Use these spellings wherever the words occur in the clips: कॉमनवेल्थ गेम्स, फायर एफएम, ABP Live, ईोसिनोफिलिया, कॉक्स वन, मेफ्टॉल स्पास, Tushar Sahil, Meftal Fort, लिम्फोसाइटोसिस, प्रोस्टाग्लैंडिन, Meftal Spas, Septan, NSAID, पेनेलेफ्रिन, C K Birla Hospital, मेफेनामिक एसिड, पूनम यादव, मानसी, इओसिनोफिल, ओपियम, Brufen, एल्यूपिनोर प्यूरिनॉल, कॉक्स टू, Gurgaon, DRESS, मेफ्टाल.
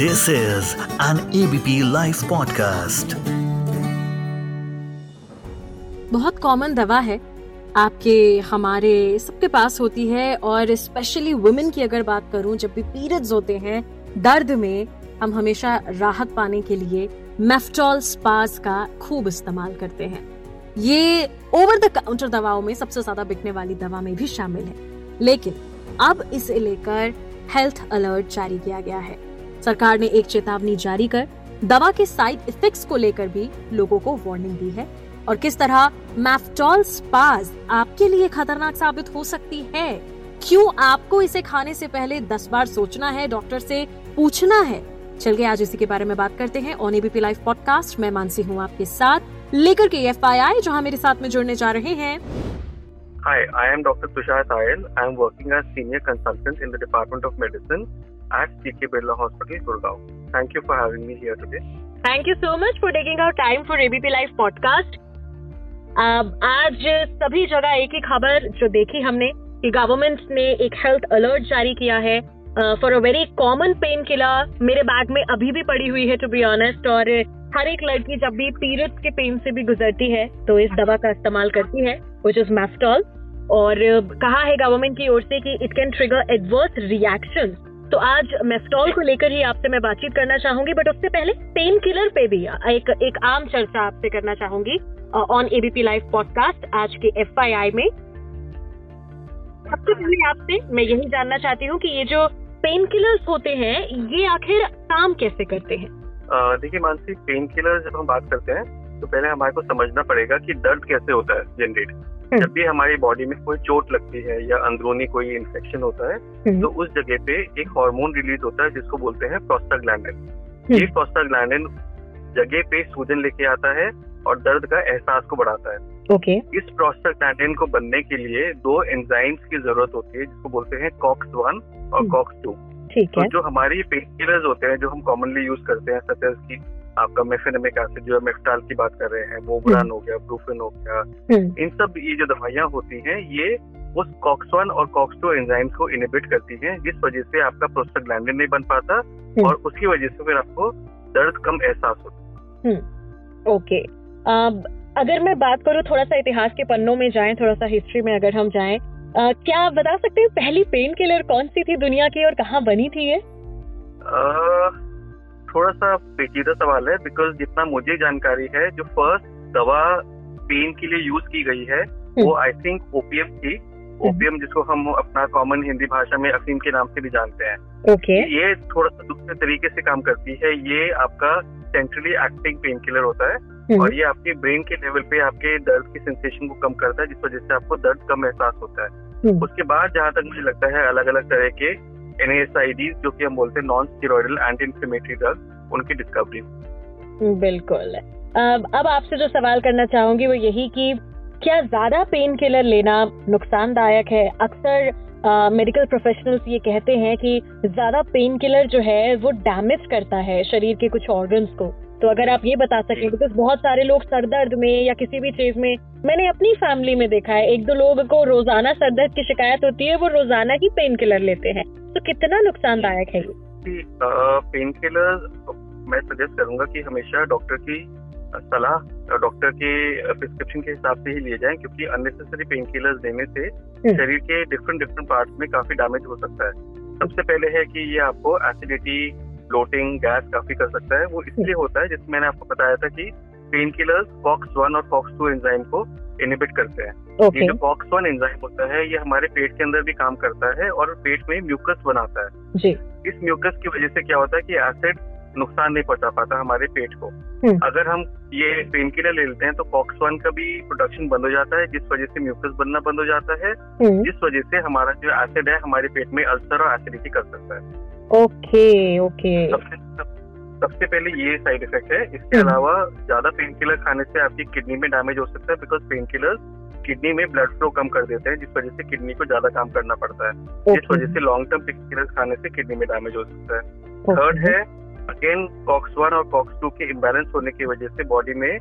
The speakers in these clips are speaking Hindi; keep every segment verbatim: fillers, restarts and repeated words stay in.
This is an ABP live podcast. बहुत कॉमन दवा है, आपके हमारे सबके पास होती है। और स्पेशली वुमेन की अगर बात करूं, जब भी पीरियड्स होते हैं दर्द में, हम हमेशा राहत पाने के लिए मेफ्टॉल स्पास का खूब इस्तेमाल करते हैं। ये ओवर द काउंटर दवाओं में सबसे ज्यादा बिकने वाली दवा में भी शामिल है। लेकिन अब इसे लेकर हेल्थ अलर्ट जारी किया गया है। सरकार ने एक चेतावनी जारी कर दवा के साइड इफेक्ट्स को लेकर भी लोगों को वार्निंग दी है और किस तरह मेफ्टॉल स्पास आपके लिए खतरनाक साबित हो सकती है। क्यों आपको इसे खाने से पहले दस बार सोचना है, डॉक्टर से पूछना है। चलिए आज इसी के बारे में बात करते हैं ऑन एबीपी लाइव पॉडकास्ट। मैं मानसी हूँ आपके साथ लेकर के एफ आई आई, जहाँ मेरे साथ में जुड़ने जा रहे हैं। Hi, I am Doctor Tushar Sahil. I am working as Senior Consultant in the Department of Medicine at C K Birla Hospital, Gurgaon. Thank you for having me here today. Thank you so much for taking our time for A B P Live podcast. Um, आज सभी जगह एक ही खबर जो देखी हमने कि गवर्नमेंट ने एक हेल्थ अलर्ट जारी किया है for a very common pain killer. मेरे बैग में अभी भी पड़ी हुई है टू बी ऑनेस्ट। और हर एक लड़की जब भी पीरियड्स के पेन से भी गुजरती है तो इस दवा का इस्तेमाल करती है, व्हिच इज मेफ्टॉल। और कहा है गवर्नमेंट की ओर से कि it can trigger adverse reaction. तो आज मेफ्टॉल को लेकर ही आपसे मैं बातचीत करना चाहूंगी, बट उससे पहले पेन किलर पे भी एक एक आम चर्चा आपसे करना चाहूंगी ऑन एबीपी लाइव पॉडकास्ट आज के एफ आई आई में। सबसे पहले आपसे मैं यही जानना चाहती हूँ कि ये जो पेन किलर्स होते हैं ये आखिर काम कैसे करते हैं। देखिए मानसी, पेन किलर जब हम बात करते हैं तो पहले हमारे को समझना पड़ेगा कि दर्द कैसे होता है जनरेट। जब भी हमारी बॉडी में कोई चोट लगती है या अंदरूनी कोई इन्फेक्शन होता है तो उस जगह पे एक हार्मोन रिलीज होता है जिसको बोलते हैं प्रोस्टाग्लैंडिन। ये प्रोस्टाग्लैंडिन जगह पे सूजन लेके आता है और दर्द का एहसास को बढ़ाता है। Okay okay. इस प्रोस्टाग्लैंडिन को बनने के लिए दो एंजाइम्स की जरूरत होती है जिसको बोलते हैं कॉक्स वन और कॉक्स टू। तो जो हमारी पेन किलर्स होते हैं जो हम कॉमनली यूज करते हैं, सच की आपका मेफेनामिक एसिड जो मेफ्टाल की बात कर रहे हैं, मोब्रान हो गया, ब्रूफेन हो गया, इन सब ये जो दवाइयां होती हैं ये उस कॉक्स वन और कॉक्स टू एंजाइम्स को इनहिबिट करती हैं, जिस वजह से आपका प्रोस्टाग्लैंडिन नहीं बन पाता और उसकी वजह से फिर आपको दर्द कम एहसास होता है। ओके, अगर मैं बात करूँ, थोड़ा सा इतिहास के पन्नों में जाएं, थोड़ा सा हिस्ट्री में अगर हम जाएं, Uh, क्या आप बता सकते हैं पहली पेन किलर कौन सी थी दुनिया की और कहाँ बनी थी ये? uh, थोड़ा सा पेचीदा सवाल है, बिकॉज जितना मुझे जानकारी है जो फर्स्ट दवा पेन के लिए यूज की गई है वो आई थिंक ओपियम थी। ओपियम जिसको हम अपना कॉमन हिंदी भाषा में अफीम के नाम से भी जानते हैं। okay. ये थोड़ा सा दूसरे तरीके से काम करती है। ये आपका सेंट्रली एक्टिंग पेन किलर होता है और ये आपके ब्रेन के लेवल पे आपके दर्द की सेंसेशन को कम करता है, जिस वजह से आपको दर्द कम एहसास होता है। उसके बाद जहाँ तक मुझे लगता है अलग अलग तरह के एन एस आई डी जो कि हम बोलते हैं non steroidal anti inflammatory drug, उनकी डिस्कवरी। बिल्कुल। अब, अब आपसे जो सवाल करना चाहूंगी वो यही कि क्या ज्यादा पेन किलर लेना नुकसानदायक है? अक्सर मेडिकल uh, प्रोफेशनल्स ये कहते हैं कि ज्यादा पेन किलर जो है वो डैमेज करता है शरीर के कुछ ऑर्गन्स को। तो अगर आप ये बता सकें, बिकॉज बहुत सारे लोग सर दर्द में या किसी भी चीज में, मैंने अपनी फैमिली में देखा है एक दो लोगों को रोजाना सर दर्द की शिकायत होती है, वो रोजाना ही पेन किलर लेते हैं। तो कितना नुकसानदायक है ये पेन किलर? मैं सजेस्ट करूंगा कि हमेशा डॉक्टर की सलाह, डॉक्टर के प्रिस्क्रिप्शन के हिसाब से ही लिए जाएं, क्योंकि अननेसेसरी पेन किलर्स देने से शरीर के डिफरेंट डिफरेंट पार्ट्स में काफी डैमेज हो सकता है। सबसे पहले है कि ये आपको एसिडिटी, ब्लोटिंग, गैस काफी कर सकता है। वो इसलिए होता है जिसमें मैंने आपको बताया था कि पेन किलर्स कॉक्स वन और कॉक्स टू एंजाइम को इनहिबिट करते हैं। okay. ये जो कॉक्स वन एंजाइम होता है ये हमारे पेट के अंदर भी काम करता है और पेट में म्यूकस बनाता है। जी. इस म्यूकस की वजह से क्या होता है कि एसिड नुकसान नहीं पहुंचा पाता हमारे पेट को। hmm. अगर हम ये पेन किलर ले लेते हैं तो कॉक्स वन का भी प्रोडक्शन बंद हो जाता है, जिस वजह से म्यूकस बनना बंद हो जाता है। hmm. जिस वजह से हमारा जो एसिड है हमारे पेट में अल्सर और एसिडिटी कर सकता है। ओके ओके सबसे सबसे पहले ये साइड इफेक्ट है। इसके अलावा ज्यादा पेन किलर खाने से आपकी किडनी में डैमेज हो सकता है, बिकॉज पेन किलर्स किडनी में ब्लड फ्लो कम कर देते हैं, जिस वजह से किडनी को ज्यादा काम करना पड़ता है। okay. जिस वजह से लॉन्ग टर्म पेन किलर खाने से किडनी में डैमेज हो सकता है। Third okay. है अगेन कॉक्स वन और कॉक्स टू के इम्बेलेंस होने की वजह से बॉडी में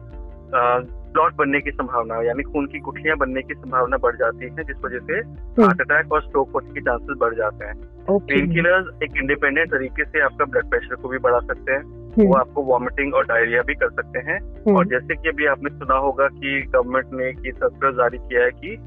क्लॉट बनने की संभावना, यानी खून की गुठलियां बनने की संभावना बढ़ जाती है, जिस वजह से हार्ट अटैक और स्ट्रोक होने के चांसेस बढ़ जाते हैं। पेन किलर्स एक इंडिपेंडेंट तरीके से आपका ब्लड प्रेशर को भी बढ़ा सकते हैं, वो आपको वॉमिटिंग और डायरिया भी कर सकते हैं। और जैसे कि अभी आपने सुना होगा कि गवर्नमेंट ने ये सर्कुलर जारी किया है कि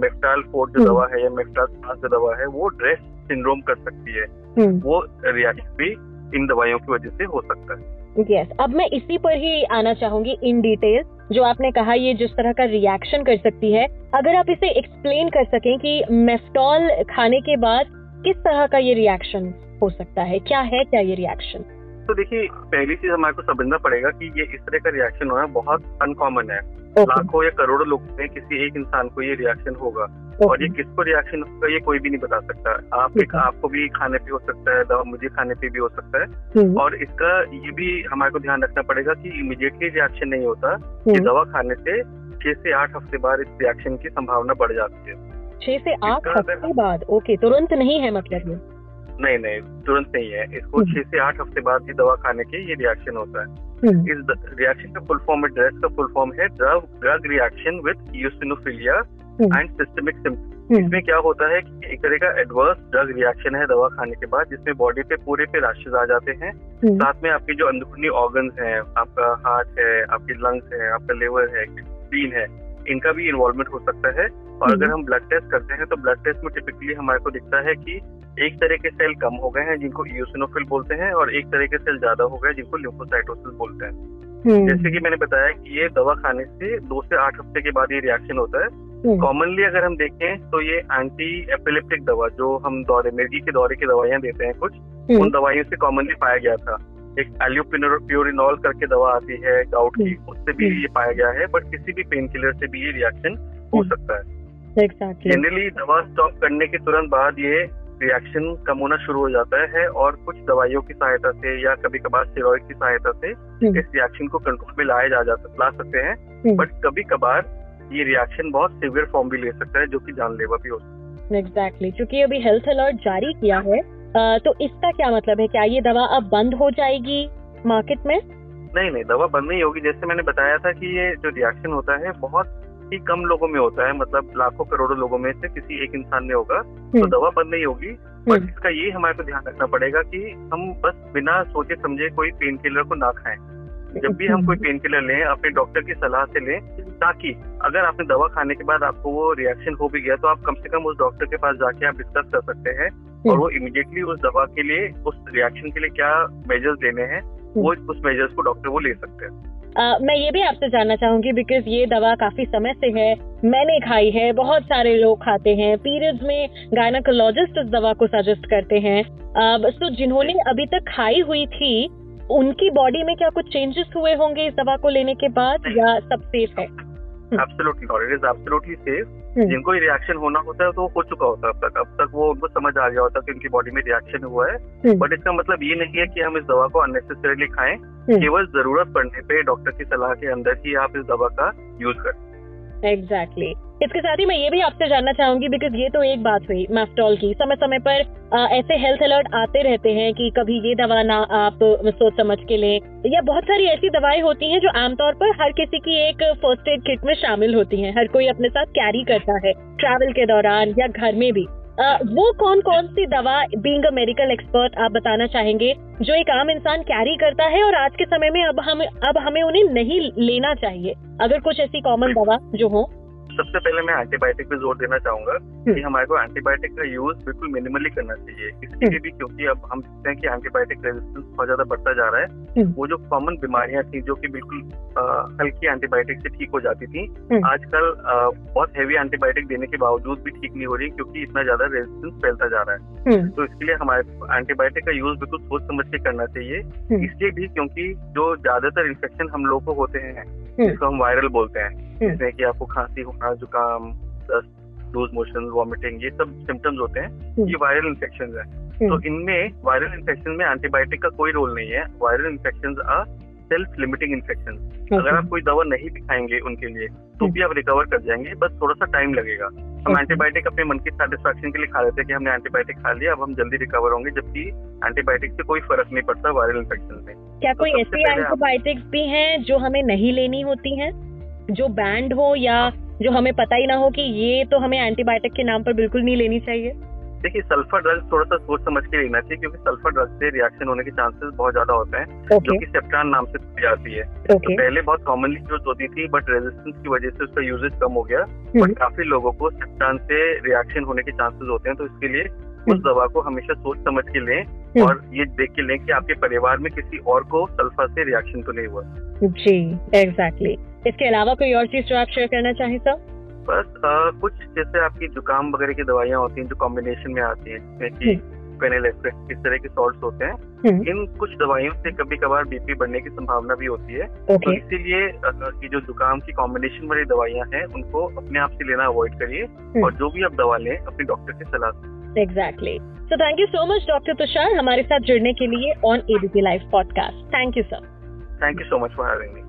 मेफ्टाल फोर्ट जो दवा है या मेफ्टाल स्पास जो दवा है वो ड्रेस सिंड्रोम कर सकती है, वो रिएक्शन भी इन दवाइयों की वजह से हो सकता है। यस yes, अब मैं इसी पर ही आना चाहूंगी इन डिटेल। जो आपने कहा ये जिस तरह का रिएक्शन कर सकती है, अगर आप इसे एक्सप्लेन कर सकें कि मेफ्टॉल खाने के बाद किस तरह का ये रिएक्शन हो सकता है, क्या है क्या ये रिएक्शन? तो देखिए, पहली चीज हमारे को समझना पड़ेगा कि ये इस तरह का रिएक्शन होना बहुत अनकॉमन है। okay. लाखों या करोड़ों लोगों में किसी एक इंसान को ये रिएक्शन होगा। okay. और ये किसको रिएक्शन होगा ये कोई भी नहीं बता सकता। आप okay. एक, आपको भी खाने पे हो सकता है, दवा मुझे खाने पे भी हो सकता है। okay. और इसका ये भी हमारे को ध्यान रखना पड़ेगा कि इमीडिएटली रिएक्शन नहीं होता। okay. ये दवा खाने से छह से आठ हफ्ते बाद इस रिएक्शन की संभावना बढ़ जाती है। छह से आठ हफ्ते बाद? ओके, तुरंत नहीं है, मतलब नहीं नहीं तुरंत नहीं है। इसको छह से आठ हफ्ते बाद ये दवा खाने के ये रिएक्शन होता है। इस रिएक्शन का फुल फॉर्म है, ड्रेस का फुल फॉर्म है drug reaction with eosinophilia and systemic symptom. इसमें क्या होता है कि एक तरह का एडवर्स ड्रग रिएक्शन है दवा खाने के बाद, जिसमें बॉडी पे पूरे पे रैशेस आ जाते हैं। साथ में आपके जो अंदरूनी ऑर्गन्स हैं, आपका हार्ट है, आपके लंग्स है, आपका लिवर है, स्प्लीन है, इनका भी इन्वॉल्वमेंट हो सकता है। और अगर हम ब्लड टेस्ट करते हैं तो ब्लड टेस्ट में टिपिकली हमारे को दिखता है कि एक तरह के सेल कम हो गए हैं जिनको इओसिनोफिल बोलते हैं, और एक तरह के सेल ज्यादा हो गए जिनको लिम्फोसाइटोसिस बोलते हैं। जैसे कि मैंने बताया कि ये दवा खाने से दो से आठ हफ्ते के बाद ये रिएक्शन होता है। कॉमनली अगर हम देखें तो ये एंटी एपिलेप्टिक दवा जो हम दौरे मिर्गी के दौरे की दवाइयां देते हैं कुछ, उन दवाइयों से कॉमनली पाया गया था। एक एल्यूपिनोर प्यूरिनॉल करके दवा आती है गाउट की, उससे भी ये पाया गया है। बट किसी भी पेन किलर से भी ये रिएक्शन हो सकता है। जनरली दवा स्टॉप करने के तुरंत बाद ये रिएक्शन कम होना शुरू हो जाता है, और कुछ दवाइयों की सहायता से या कभी कभार स्टेरॉइड की सहायता से इस रिएक्शन को कंट्रोल में लाया जा, जा, ला सकते हैं। बट कभी कभार ये रिएक्शन बहुत सीवियर फॉर्म भी ले सकता है, जो कि जानलेवा भी हो सकता है। एग्जैक्टली, क्योंकि अभी हेल्थ अलर्ट जारी किया है, आ, तो इसका क्या मतलब है? क्या ये दवा अब बंद हो जाएगी मार्केट में? नहीं नहीं, दवा बंद नहीं होगी। जैसे मैंने बताया था कि ये जो रिएक्शन होता है बहुत ही कम लोगों में होता है, मतलब लाखों करोड़ों लोगों में से किसी एक इंसान में होगा, तो दवा बंद नहीं होगी। बट इसका ये हमारे को ध्यान रखना पड़ेगा कि हम बस बिना सोचे समझे कोई पेन किलर को ना खाएं। जब भी हम कोई पेन किलर लें, अपने डॉक्टर की सलाह से लें, ताकि अगर आपने दवा खाने के बाद आपको वो रिएक्शन हो भी गया तो आप कम से कम उस डॉक्टर के पास जाके आप डिस्कस कर सकते हैं, और वो इमीडिएटली उस दवा के लिए, उस रिएक्शन के लिए क्या मेजर्स लेने हैं, वो उस मेजर्स को डॉक्टर वो ले सकते हैं। आ, मैं ये भी आपसे जानना चाहूंगी, बिकॉज ये दवा काफी समय से है, मैंने खाई है, बहुत सारे लोग खाते हैं। पीरियड्स में गायनाकोलॉजिस्ट इस दवा को सजेस्ट करते हैं। तो जिन्होंने अभी तक खाई हुई थी उनकी बॉडी में क्या कुछ चेंजेस हुए होंगे इस दवा को लेने के बाद, या सब सेफ है? Absolutely not, it is absolutely safe. जिनको ये रिएक्शन होना होता है तो हो चुका होता है, अब तक अब तक वो उनको समझ आ गया होता है कि उनकी बॉडी में रिएक्शन हुआ है। बट इसका मतलब ये नहीं है कि हम इस दवा को अननेसेसरीली खाएं। केवल जरूरत पड़ने पे डॉक्टर की सलाह के अंदर ही आप इस दवा का यूज करें। एग्जैक्टली, इसके साथ ही मैं ये भी आपसे जानना चाहूंगी, बिकॉज ये तो एक बात हुई मेफ्टॉल की, समय समय पर आ, ऐसे हेल्थ अलर्ट आते रहते हैं कि कभी ये दवा ना आप सोच समझ के लें, या बहुत सारी ऐसी दवाएं होती हैं जो आमतौर पर हर किसी की एक फर्स्ट एड किट में शामिल होती हैं, हर कोई अपने साथ कैरी करता है ट्रैवल के दौरान या घर में भी। आ, वो कौन कौन सी दवा, बीइंग अ मेडिकल एक्सपर्ट, आप बताना चाहेंगे जो एक आम इंसान कैरी करता है और आज के समय में अब हम अब हमें उन्हें नहीं लेना चाहिए, अगर कुछ ऐसी कॉमन दवा जो हो? सबसे पहले मैं एंटीबायोटिक पे जोर देना चाहूंगा कि हमारे को एंटीबायोटिक का यूज बिल्कुल मिनिमली करना चाहिए। इसके लिए भी, क्योंकि अब हम देखते हैं कि एंटीबायोटिक रेजिस्टेंस बहुत ज्यादा बढ़ता जा रहा है। वो जो कॉमन बीमारियां थी जो कि बिल्कुल हल्की एंटीबायोटिक से ठीक हो जाती थी, आजकल बहुत हेवी एंटीबायोटिक देने के बावजूद भी ठीक नहीं हो रही, क्योंकि इतना ज्यादा रेजिस्टेंस फैलता जा रहा है। तो इसके लिए हमारे एंटीबायोटिक का यूज बिल्कुल सोच समझ के करना चाहिए। इसलिए भी, क्योंकि जो ज्यादातर इन्फेक्शन हम लोगों को होते हैं जिसको हम वायरल बोलते हैं, जिसमें कि आपको खांसी, होना, जुकाम, दस्त, लूज मोशन, वॉमिटिंग, ये सब सिम्टम्स होते हैं, ये वायरल इन्फेक्शन है। तो इनमें, वायरल इन्फेक्शन में एंटीबायोटिक का कोई रोल नहीं है। Viral infection are self limiting infection. अगर आप कोई दवा नहीं भी खाएंगे उनके लिए तो भी आप रिकवर कर जाएंगे, बस थोड़ा सा टाइम लगेगा। हम एंटीबायोटिक अपने मन की सेटिस्फेक्शन के लिए खा लेते हैं कि हमने एंटीबायोटिक खा लिया, अब हम जल्दी रिकवर होंगे, जबकि एंटीबायोटिक से कोई फर्क नहीं पड़ता वायरल इन्फेक्शन में। क्या कोई ऐसी एंटीबायोटिक्स भी हैं जो हमें नहीं लेनी होती हैं, जो बैंड हो, या जो हमें पता ही ना हो कि ये तो हमें एंटीबायोटिक के नाम पर बिल्कुल नहीं लेनी चाहिए? देखिए सल्फर ड्रग्स थोड़ा सा सोच समझ के लेना चाहिए, क्योंकि सल्फर ड्रग्स से रिएक्शन होने के चांसेस बहुत ज्यादा होते हैं okay. जो कि सेप्टान नाम से दी जाती है okay. तो पहले बहुत कॉमनली यूज होती थी, बट रेजिस्टेंस की वजह से उसका यूजेज कम हो गया, बट काफी लोगों को सेप्टान से रिएक्शन होने के चांसेस होते हैं। तो इसके लिए उस दवा को हमेशा सोच समझ के लें और ये देख के लें कि आपके परिवार में किसी और को सल्फर से रिएक्शन तो नहीं हुआ। जी एग्जैक्टली exactly. इसके अलावा कोई और चीज जो आप शेयर करना चाहें सर? बस आ, कुछ जैसे आपकी जुकाम वगैरह की दवाइयाँ होती हैं जो कॉम्बिनेशन में आती है, जिसमें की पेनेलेफ्रिन इस तरह के सॉल्ट्स होते हैं, इन कुछ दवाइयों से कभी कभार बीपी बढ़ने की संभावना भी होती है okay. तो इसीलिए जो जुकाम की कॉम्बिनेशन वाली दवाइयाँ हैं उनको अपने आप से लेना अवॉइड करिए, और जो भी आप दवा लें अपने डॉक्टर से सलाह लें। Exactly. So thank you so much doctor Tushar हमारे साथ जुड़ने के लिए on ABP live podcast. Thank you sir. Thank you so much for having me.